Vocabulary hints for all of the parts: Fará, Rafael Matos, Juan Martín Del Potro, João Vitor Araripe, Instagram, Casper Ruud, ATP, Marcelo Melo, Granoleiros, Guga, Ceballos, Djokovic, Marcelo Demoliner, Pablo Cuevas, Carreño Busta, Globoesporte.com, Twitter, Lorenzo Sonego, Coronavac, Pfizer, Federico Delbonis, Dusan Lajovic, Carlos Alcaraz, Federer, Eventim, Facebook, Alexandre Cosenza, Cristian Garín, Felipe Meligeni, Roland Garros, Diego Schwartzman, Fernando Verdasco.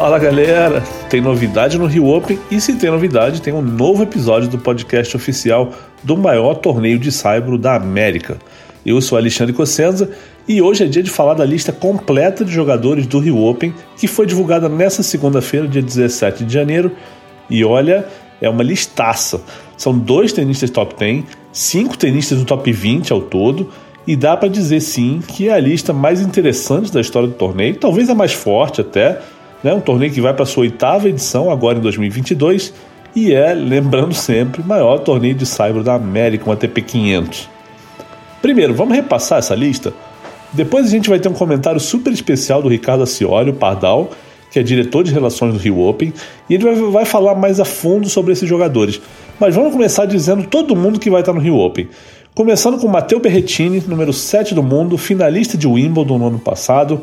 Fala galera, tem novidade no Rio Open e se tem novidade tem um novo episódio do podcast oficial do maior torneio de saibro da América. Eu sou Alexandre Cosenza e hoje é dia de falar da lista completa de jogadores do Rio Open que foi divulgada nesta segunda-feira, dia 17 de janeiro e olha, é uma listaça. São 2 tenistas top 10, 5 tenistas do top 20 ao todo e dá para dizer sim que é a lista mais interessante da história do torneio, talvez a mais forte até, né? Um torneio que vai para sua 8ª edição agora em 2022 e é, lembrando sempre, o maior torneio de saibro da América, um ATP 500. Primeiro, vamos repassar essa lista? Depois a gente vai ter um comentário super especial do Ricardo Acioli, o Pardal, que é diretor de relações do Rio Open, e ele vai falar mais a fundo sobre esses jogadores. Mas vamos começar dizendo todo mundo que vai estar no Rio Open. Começando com Matteo Berrettini, número 7 do mundo, finalista de Wimbledon no ano passado.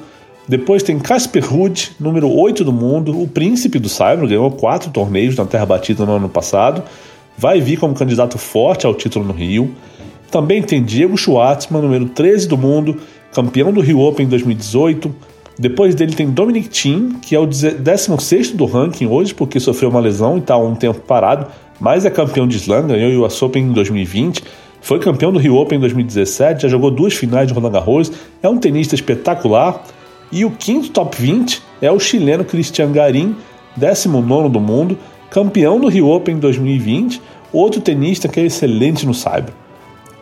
Depois tem Casper Ruud, número 8 do mundo, o príncipe do saibro, ganhou 4 torneios na terra batida no ano passado. Vai vir como candidato forte ao título no Rio. Também tem Diego Schwartzman, número 13 do mundo, campeão do Rio Open em 2018. Depois dele tem Dominic Thiem, que é o 16º do ranking hoje, porque sofreu uma lesão e está há um tempo parado, mas é campeão de Slam, ganhou o US Open em 2020, foi campeão do Rio Open em 2017, já jogou 2 finais de Roland Garros, é um tenista espetacular. E o 5º top 20 é o chileno Cristian Garín, 19º do mundo, campeão do Rio Open em 2020, outro tenista que é excelente no saibro.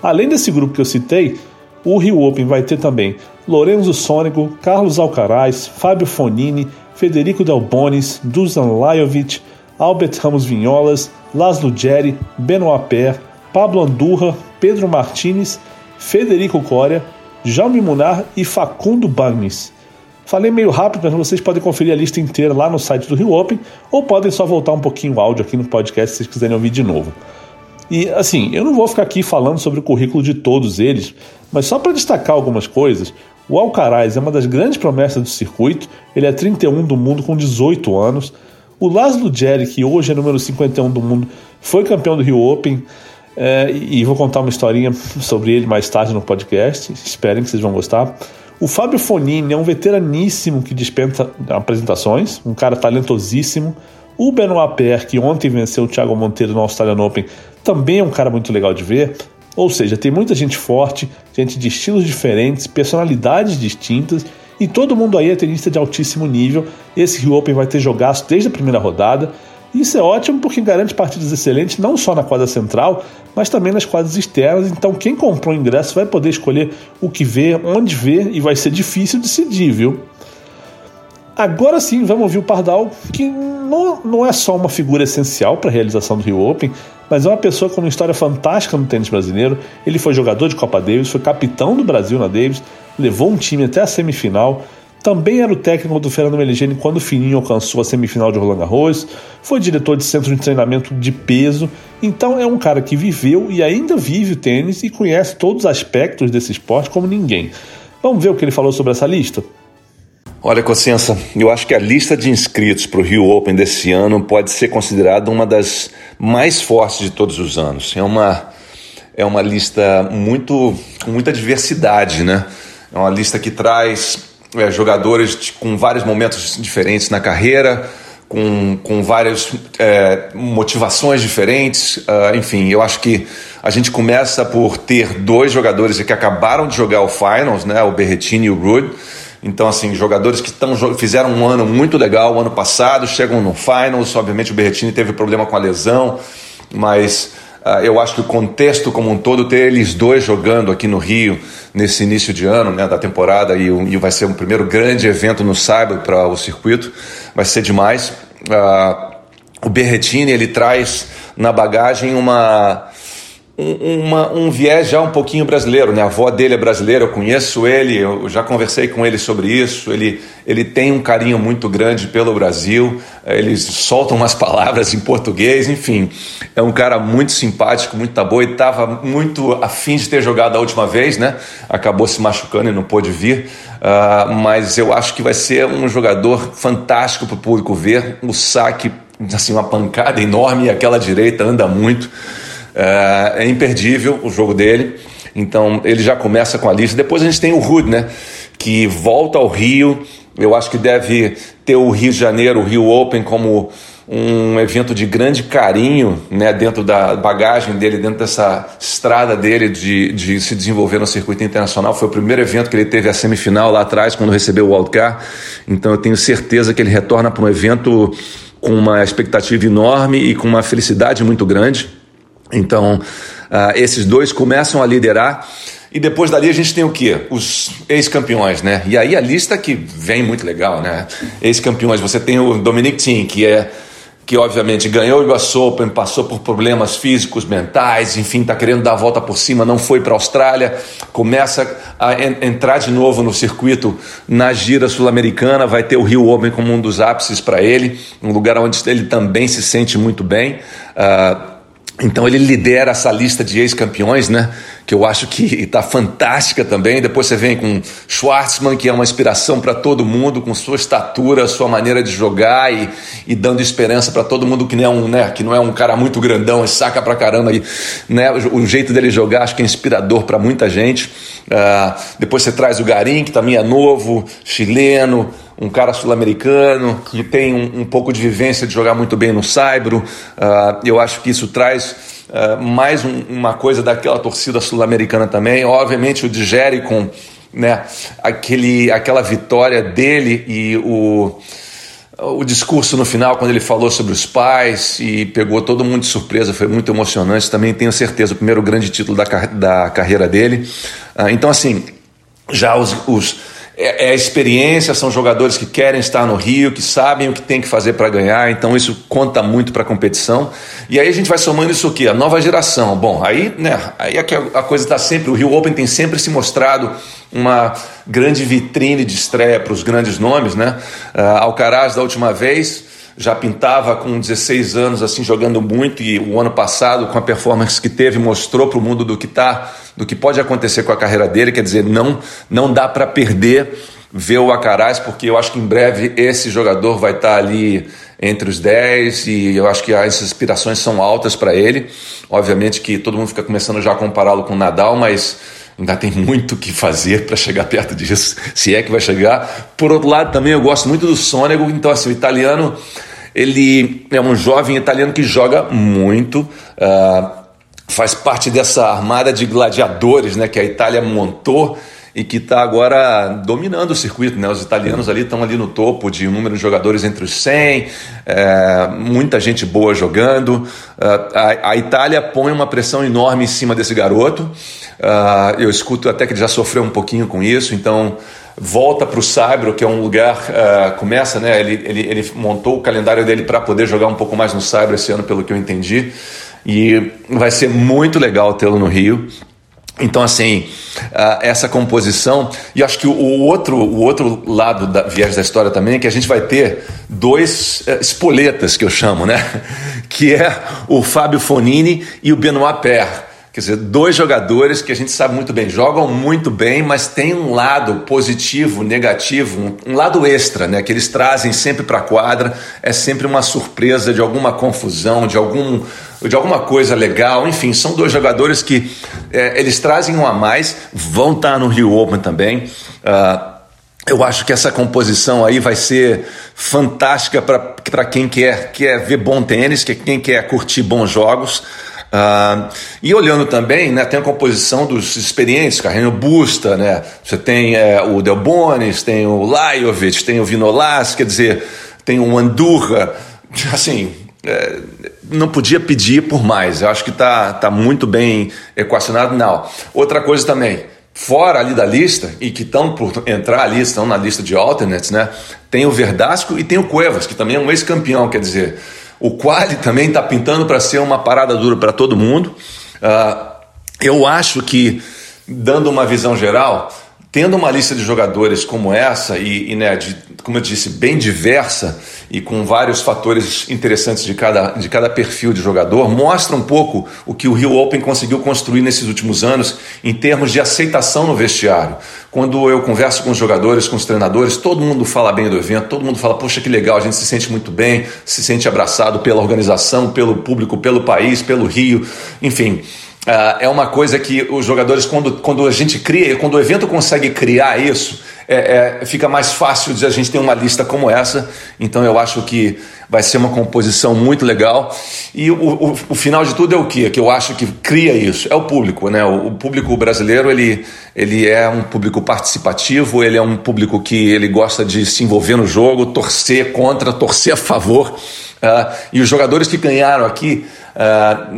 Além desse grupo que eu citei, o Rio Open vai ter também Lorenzo Sonego, Carlos Alcaraz, Fábio Fognini, Federico Delbonis, Dusan Lajovic, Albert Ramos Vinolas, Laslo Djere, Benoît Paire, Pablo Andurra, Pedro Martínez, Federico Coria, Jaume Munar e Facundo Bagnis. Falei meio rápido, mas vocês podem conferir a lista inteira lá no site do Rio Open ou podem só voltar um pouquinho o áudio aqui no podcast se vocês quiserem ouvir de novo. E assim, eu não vou ficar aqui falando sobre o currículo de todos eles, mas só para destacar algumas coisas, o Alcaraz é uma das grandes promessas do circuito, ele é 31 do mundo com 18 anos, o Laslo Djere, que hoje é número 51 do mundo, foi campeão do Rio Open, e vou contar uma historinha sobre ele mais tarde no podcast, esperem que vocês vão gostar. O Fábio Fognini é um veteraníssimo que dispensa apresentações, um cara talentosíssimo. O Benoît Paire, que ontem venceu o Thiago Monteiro no Australian Open, também é um cara muito legal de ver. Ou seja, tem muita gente forte, gente de estilos diferentes, personalidades distintas, e todo mundo aí é tenista de altíssimo nível. Esse Rio Open vai ter jogaço desde a primeira rodada. Isso é ótimo porque garante partidas excelentes não só na quadra central, mas também nas quadras externas. Então quem comprou o ingresso vai poder escolher o que ver, onde ver, e vai ser difícil decidir, viu? Agora sim, vamos ouvir o Pardal, que não é só uma figura essencial para a realização do Rio Open, mas é uma pessoa com uma história fantástica no tênis brasileiro. Ele foi jogador de Copa Davis, foi capitão do Brasil na Davis, levou um time até a semifinal, também era o técnico do Fernando Meligeni quando o Fininho alcançou a semifinal de Roland Garros, foi diretor de centro de treinamento de peso, então é um cara que viveu e ainda vive o tênis e conhece todos os aspectos desse esporte como ninguém. Vamos ver o que ele falou sobre essa lista? Olha, Cosenza, eu acho que a lista de inscritos para o Rio Open desse ano pode ser considerada uma das mais fortes de todos os anos. É uma lista com muita diversidade, né? É uma lista que traz jogadores com vários momentos diferentes na carreira, com várias motivações diferentes. Enfim, eu acho que a gente começa por ter 2 jogadores que acabaram de jogar o Finals, né? O Berrettini e o Ruud. Então, assim, jogadores que fizeram um ano muito legal o ano passado, chegam no Finals. Obviamente o Berrettini teve problema com a lesão, mas eu acho que o contexto como um todo, ter eles 2 jogando aqui no Rio nesse início de ano, né, da temporada, e vai ser o primeiro grande evento no saibro para o circuito, vai ser demais. O Berrettini, ele traz na bagagem um viés já um pouquinho brasileiro, né? A avó dele é brasileira, eu conheço ele, eu já conversei com ele sobre isso, ele tem um carinho muito grande pelo Brasil, eles soltam umas palavras em português, enfim, é um cara muito simpático, muito na boa, e estava muito afim de ter jogado a última vez, né? Acabou se machucando e não pôde vir, mas eu acho que vai ser um jogador fantástico para o público ver, o saque, assim, uma pancada enorme, e aquela direita anda muito. É imperdível o jogo dele, então ele já começa com a lista. Depois a gente tem o Ruud, né, que volta ao Rio. Eu acho que deve ter o Rio de Janeiro, o Rio Open, como um evento de grande carinho, né, dentro da bagagem dele, dentro dessa estrada dele de se desenvolver no circuito internacional. Foi o primeiro evento que ele teve a semifinal lá atrás, quando recebeu o wildcard. Então eu tenho certeza que ele retorna para um evento com uma expectativa enorme e com uma felicidade muito grande. Então esses dois começam a liderar. E depois dali a gente tem o quê? Os ex-campeões, né? E aí a lista que vem muito legal, né? Ex-campeões, você tem o Dominic Thiem, que obviamente ganhou o US Open, passou por problemas físicos, mentais, enfim, está querendo dar a volta por cima, não foi para a Austrália, começa a entrar de novo no circuito, na gira sul-americana, vai ter o Rio Open como um dos ápices para ele, um lugar onde ele também se sente muito bem. Então ele lidera essa lista de ex-campeões, né? Que eu acho que está fantástica também. Depois você vem com Schwartzman, que é uma inspiração para todo mundo, com sua estatura, sua maneira de jogar e dando esperança para todo mundo, que não é um cara muito grandão e saca pra caramba. E, né? O jeito dele jogar acho que é inspirador para muita gente. Depois você traz o Garín, que também é novo, chileno, um cara sul-americano, que tem um pouco de vivência de jogar muito bem no saibro. Eu acho que isso traz mais uma coisa daquela torcida sul-americana também. Obviamente o Djere com, né, aquela vitória dele e o discurso no final, quando ele falou sobre os pais e pegou todo mundo de surpresa, foi muito emocionante. Também tenho certeza, o primeiro grande título da carreira dele. Então assim, já é a experiência, são jogadores que querem estar no Rio, que sabem o que tem que fazer para ganhar, então isso conta muito para a competição. E aí a gente vai somando isso aqui, a nova geração. Bom, aí, né, aí é que a coisa está sempre, o Rio Open tem sempre se mostrado uma grande vitrine de estreia para os grandes nomes, né? Alcaraz da última vez já pintava com 16 anos assim, jogando muito, e o ano passado, com a performance que teve, mostrou para o mundo do que pode acontecer com a carreira dele. Quer dizer, não dá para perder ver o Alcaraz, porque eu acho que em breve esse jogador vai estar ali entre os 10, e eu acho que as inspirações são altas para ele. Obviamente que todo mundo fica começando já a compará-lo com o Nadal, mas ainda tem muito o que fazer para chegar perto disso, se é que vai chegar. Por outro lado, também eu gosto muito do Sonego. Então assim, o italiano, ele é um jovem italiano que joga muito, faz parte dessa armada de gladiadores, né, que a Itália montou e que está agora dominando o circuito, né? Os italianos ali estão ali no topo de um número de jogadores entre os 100, muita gente boa jogando. A Itália põe uma pressão enorme em cima desse garoto. Eu escuto até que ele já sofreu um pouquinho com isso, então volta para o saibro, que é um lugar, começa, né? Ele montou o calendário dele para poder jogar um pouco mais no saibro esse ano, pelo que eu entendi, e vai ser muito legal tê-lo no Rio. Então assim, essa composição. E acho que o outro lado da viés da história também é que a gente vai ter dois espoletas, que eu chamo, né, que é o Fábio Fognini e o Benoît Paire. Quer dizer, dois jogadores que a gente sabe muito bem, jogam muito bem, mas tem um lado positivo, negativo, um lado extra, né, que eles trazem sempre para a quadra. É sempre uma surpresa de alguma confusão, de alguma coisa legal. Enfim, são dois jogadores que eles trazem um a mais, vão estar no Rio Open também. Eu acho que essa composição aí vai ser fantástica para quem quer ver bom tênis, quem quer curtir bons jogos. E olhando também, né, tem a composição dos experientes, Carreño Busta, né? Você tem o Delbonis, tem o Lajovic, tem o Vinolas, quer dizer, tem o Andurra. Assim, não podia pedir por mais. Eu acho que tá muito bem equacionado. Não. Outra coisa também, fora ali da lista, e que estão por entrar ali, estão na lista de alternates, né? Tem o Verdasco e tem o Cuevas, que também é um ex-campeão, quer dizer, o quali também está pintando para ser uma parada dura para todo mundo. Eu acho que, dando uma visão geral, tendo uma lista de jogadores como essa, né, como eu disse, bem diversa e com vários fatores interessantes de cada perfil de jogador, mostra um pouco o que o Rio Open conseguiu construir nesses últimos anos em termos de aceitação no vestiário. Quando eu converso com os jogadores, com os treinadores, todo mundo fala bem do evento, todo mundo fala, poxa, que legal, a gente se sente muito bem, se sente abraçado pela organização, pelo público, pelo país, pelo Rio, enfim. É uma coisa que os jogadores, quando o evento consegue criar isso, fica mais fácil de a gente ter uma lista como essa. Então eu acho que vai ser uma composição muito legal. E o final de tudo é o que eu acho que cria isso? É o público, né? O público brasileiro, ele é um público participativo, ele é um público que ele gosta de se envolver no jogo, torcer contra, torcer a favor. E os jogadores que ganharam aqui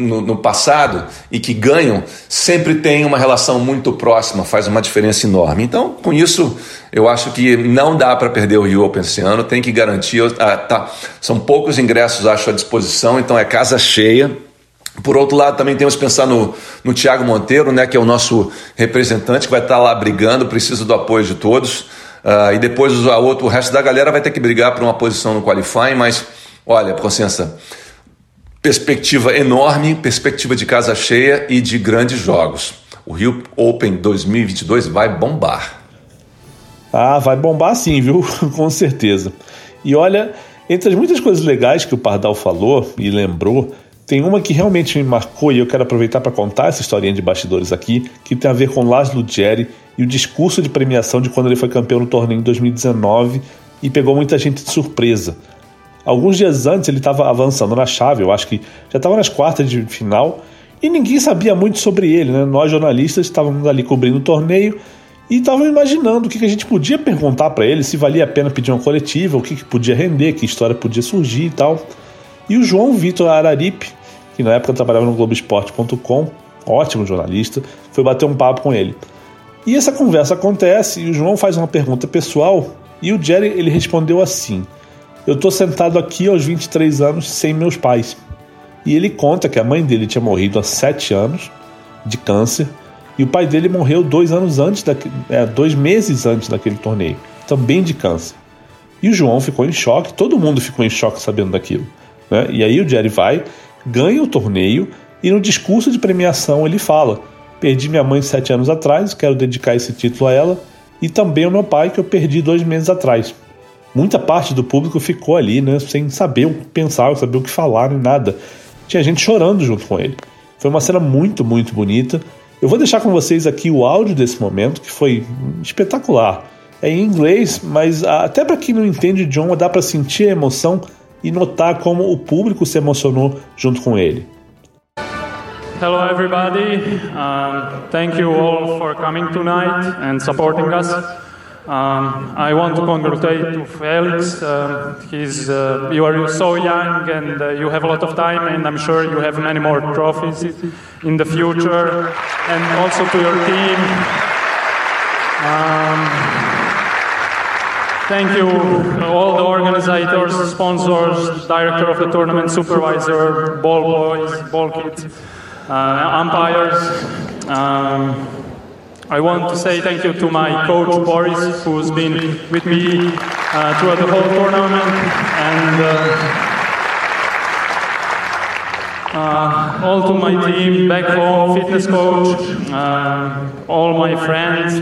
no passado e que ganham sempre têm uma relação muito próxima, faz uma diferença enorme. Então, com isso, eu acho que não dá para perder o Rio Open esse ano, tem que garantir. São poucos ingressos, acho, à disposição, então é casa cheia. Por outro lado, também temos que pensar no Thiago Monteiro, né, que é o nosso representante, que vai estar lá brigando, precisa do apoio de todos. E depois o resto da galera vai ter que brigar por uma posição no qualifying, mas olha, Cosenza, perspectiva enorme, perspectiva de casa cheia e de grandes jogos. O Rio Open 2022 vai bombar. Ah, vai bombar sim, viu? Com certeza. E olha, entre as muitas coisas legais que o Pardal falou e lembrou, tem uma que realmente me marcou e eu quero aproveitar para contar essa historinha de bastidores aqui, que tem a ver com Laslo Djere e o discurso de premiação de quando ele foi campeão no torneio em 2019 e pegou muita gente de surpresa. Alguns dias antes ele estava avançando na chave, eu acho que já estava nas quartas de final, e ninguém sabia muito sobre ele, né? Nós jornalistas estávamos ali cobrindo o torneio e estávamos imaginando o que a gente podia perguntar para ele, se valia a pena pedir uma coletiva, o que podia render, que história podia surgir e tal. E o João Vitor Araripe, que na época trabalhava no Globoesporte.com, ótimo jornalista, foi bater um papo com ele. E essa conversa acontece e o João faz uma pergunta pessoal e o Djere, ele respondeu assim: eu estou sentado aqui aos 23 anos sem meus pais. E ele conta que a mãe dele tinha morrido há 7 anos de câncer e o pai dele morreu 2 meses antes daquele torneio, também de câncer. E o João ficou em choque, todo mundo ficou em choque sabendo daquilo, né? E aí o Djere vai, ganha o torneio e no discurso de premiação ele fala: perdi minha mãe 7 anos atrás, quero dedicar esse título a ela, e também ao meu pai que eu perdi 2 meses atrás. Muita parte do público ficou ali, né, sem saber o que pensar, sem saber o que falar, nem nada. Tinha gente chorando junto com ele. Foi uma cena muito, muito bonita. Eu vou deixar com vocês aqui o áudio desse momento, que foi espetacular. É em inglês, mas até para quem não entende o idioma, dá para sentir a emoção e notar como o público se emocionou junto com ele. Hello everybody, thank you all for coming tonight and supporting us. I want to congratulate to Felix. You are so young and you have a lot of time, and I'm sure you have many more trophies in the future, and also to your team. Thank you all the organizers, sponsors, director of the tournament, supervisor, ball boys, ball kids, umpires. I want to say thank you to my coach Boris, who's been with me throughout the whole tournament, and all to my team back home, fitness coach, all my friends.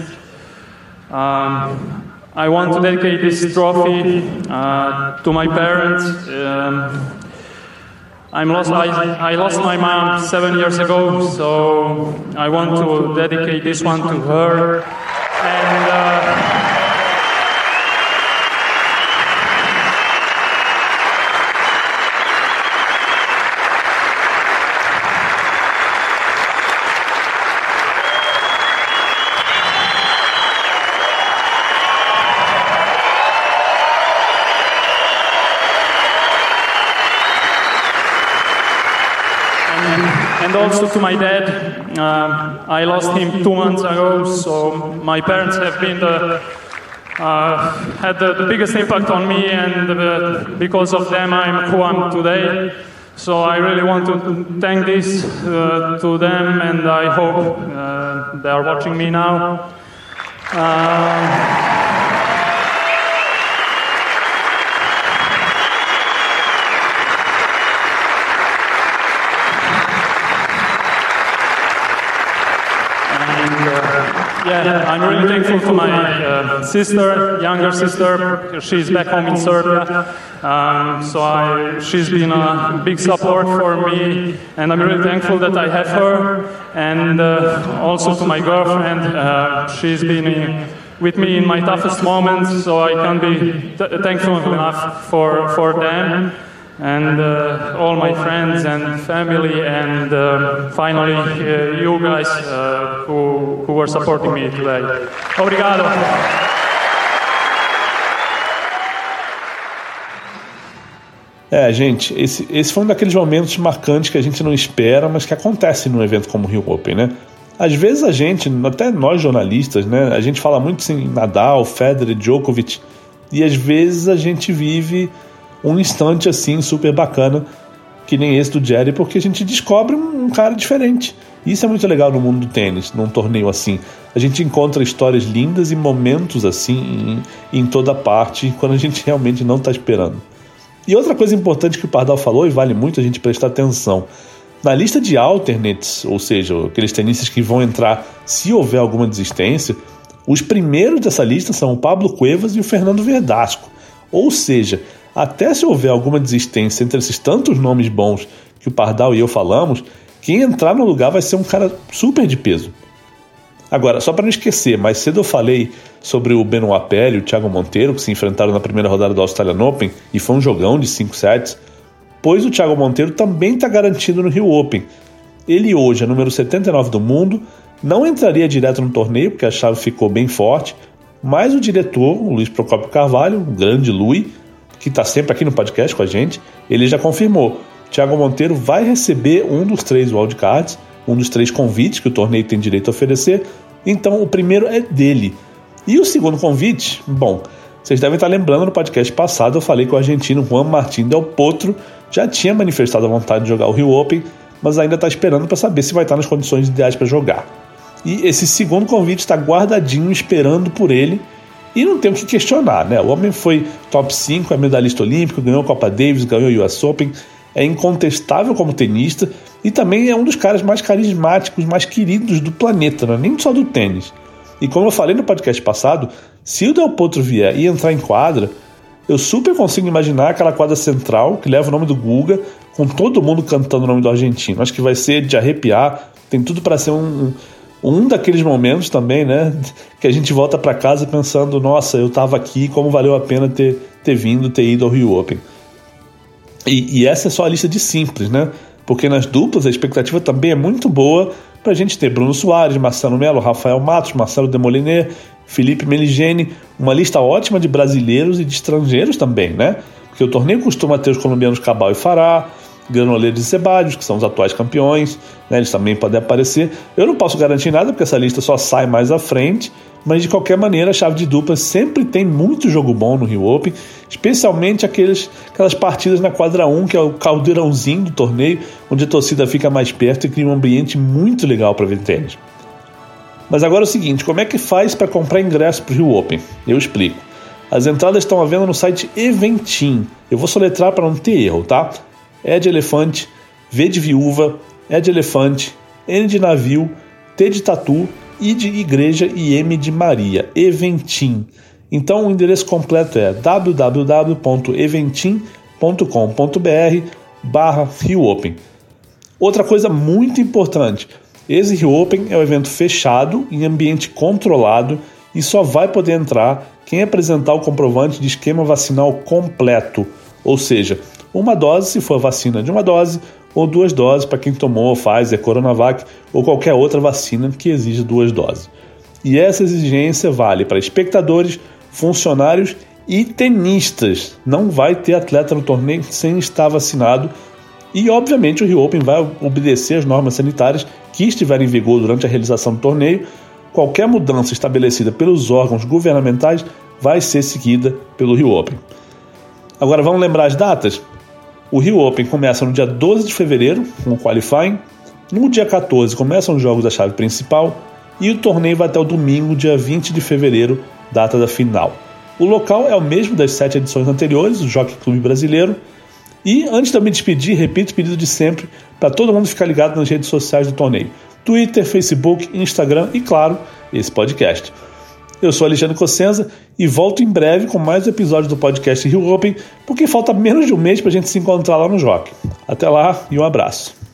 I want to dedicate this trophy to my parents. I lost my mom 7 years ago, so I want to dedicate this one to her. And also to my dad, I lost him 2 months ago, so my parents have been had the biggest impact on me, and because of them I'm who I'm today. So I really want to thank this to them, and I hope they are watching me now. I'm really thankful to my sister, younger sister. She's back home in Serbia, so she's been a big support for me, and I'm really thankful that I have her. And also to my girlfriend, she's been with me in my toughest moments, so I can't be thankful enough for them and all my friends and family, and finally you guys who were supporting me today. Obrigado. É, gente, esse foi um daqueles momentos marcantes que a gente não espera, mas que acontece num evento como o Rio Open, né? Às vezes a gente, até nós jornalistas, né, a gente fala muito assim, Nadal, Federer, Djokovic, e às vezes a gente vive um instante assim super bacana, que nem esse do Djere, porque a gente descobre um cara diferente. Isso é muito legal no mundo do tênis, num torneio assim. A gente encontra histórias lindas e momentos assim em toda parte, quando a gente realmente não está esperando. E outra coisa importante que o Pardal falou, e vale muito a gente prestar atenção, na lista de alternates, ou seja, aqueles tenistas que vão entrar se houver alguma desistência, os primeiros dessa lista são o Pablo Cuevas e o Fernando Verdasco. Ou seja, até se houver alguma desistência entre esses tantos nomes bons que o Pardal e eu falamos, quem entrar no lugar vai ser um cara super de peso. Agora, só para não esquecer, mais cedo eu falei sobre o Benoît Paire e o Thiago Monteiro, que se enfrentaram na primeira rodada do Australian Open, e foi um jogão de 5 sets, pois o Thiago Monteiro também está garantido no Rio Open. Ele hoje é número 79 do mundo, não entraria direto no torneio, porque a chave ficou bem forte, mas o diretor, o Luiz Procópio Carvalho, o grande Lui, que está sempre aqui no podcast com a gente, ele já confirmou, Thiago Monteiro vai receber um dos 3 wildcards, um dos 3 convites que o torneio tem direito a oferecer, então o primeiro é dele. E o segundo convite, bom, vocês devem estar lembrando, no podcast passado eu falei que o argentino Juan Martín Del Potro já tinha manifestado a vontade de jogar o Rio Open, mas ainda está esperando para saber se vai estar nas condições ideais para jogar. E esse segundo convite está guardadinho, esperando por ele, e não tem o que questionar, né? O homem foi top 5, é medalhista olímpico, ganhou a Copa Davis, ganhou o US Open, é incontestável como tenista, e também é um dos caras mais carismáticos, mais queridos do planeta, não é nem só do tênis. E como eu falei no podcast passado, se o Del Potro vier e entrar em quadra, eu super consigo imaginar aquela quadra central que leva o nome do Guga, com todo mundo cantando o nome do argentino. Acho que vai ser de arrepiar, tem tudo para ser um daqueles momentos também, né, que a gente volta para casa pensando, nossa, eu estava aqui, como valeu a pena ter ido ao Rio Open. E essa é só a lista de simples, né, porque nas duplas a expectativa também é muito boa para a gente ter Bruno Soares, Marcelo Melo, Rafael Matos, Marcelo Demoliner, Felipe Meligeni, uma lista ótima de brasileiros e de estrangeiros também, né? Porque o torneio costuma ter os colombianos Cabal e Fará, Granoleiros e Ceballos, que são os atuais campeões, né? Eles também podem aparecer. Eu não posso garantir nada, porque essa lista só sai mais à frente, mas de qualquer maneira a chave de dupla sempre tem muito jogo bom no Rio Open, especialmente aquelas partidas na quadra 1, que é o caldeirãozinho do torneio, onde a torcida fica mais perto e cria um ambiente muito legal para ver tênis. Mas agora é o seguinte, como é que faz para comprar ingresso para o Rio Open? Eu explico. As entradas estão à venda no site Eventim. Eu vou soletrar para não ter erro, tá? E de elefante, V de viúva, E de elefante, N de navio, T de tatu, I de igreja e M de Maria. Eventim. Então o endereço completo é www.eventim.com.br/Rio Open. Outra coisa muito importante. Esse Rio Open é um evento fechado, em ambiente controlado, e só vai poder entrar quem apresentar o comprovante de esquema vacinal completo, ou seja, uma dose se for a vacina de uma dose, ou 2 doses para quem tomou Pfizer, Coronavac ou qualquer outra vacina que exige 2 doses. E essa exigência vale para espectadores, funcionários e tenistas. Não vai ter atleta no torneio sem estar vacinado. E, obviamente, o Rio Open vai obedecer as normas sanitárias que estiverem em vigor durante a realização do torneio. Qualquer mudança estabelecida pelos órgãos governamentais vai ser seguida pelo Rio Open. Agora, vamos lembrar as datas? O Rio Open começa no dia 12 de fevereiro, com o qualifying. No dia 14, começam os jogos da chave principal. E o torneio vai até o domingo, dia 20 de fevereiro, data da final. O local é o mesmo das 7 edições anteriores, o Jockey Clube Brasileiro. E antes de eu me despedir, repito o pedido de sempre para todo mundo ficar ligado nas redes sociais do torneio. Twitter, Facebook, Instagram e, claro, esse podcast. Eu sou Alexandre Cosenza e volto em breve com mais um episódio do podcast Rio Open, porque falta menos de um mês para a gente se encontrar lá no Jockey. Até lá e um abraço.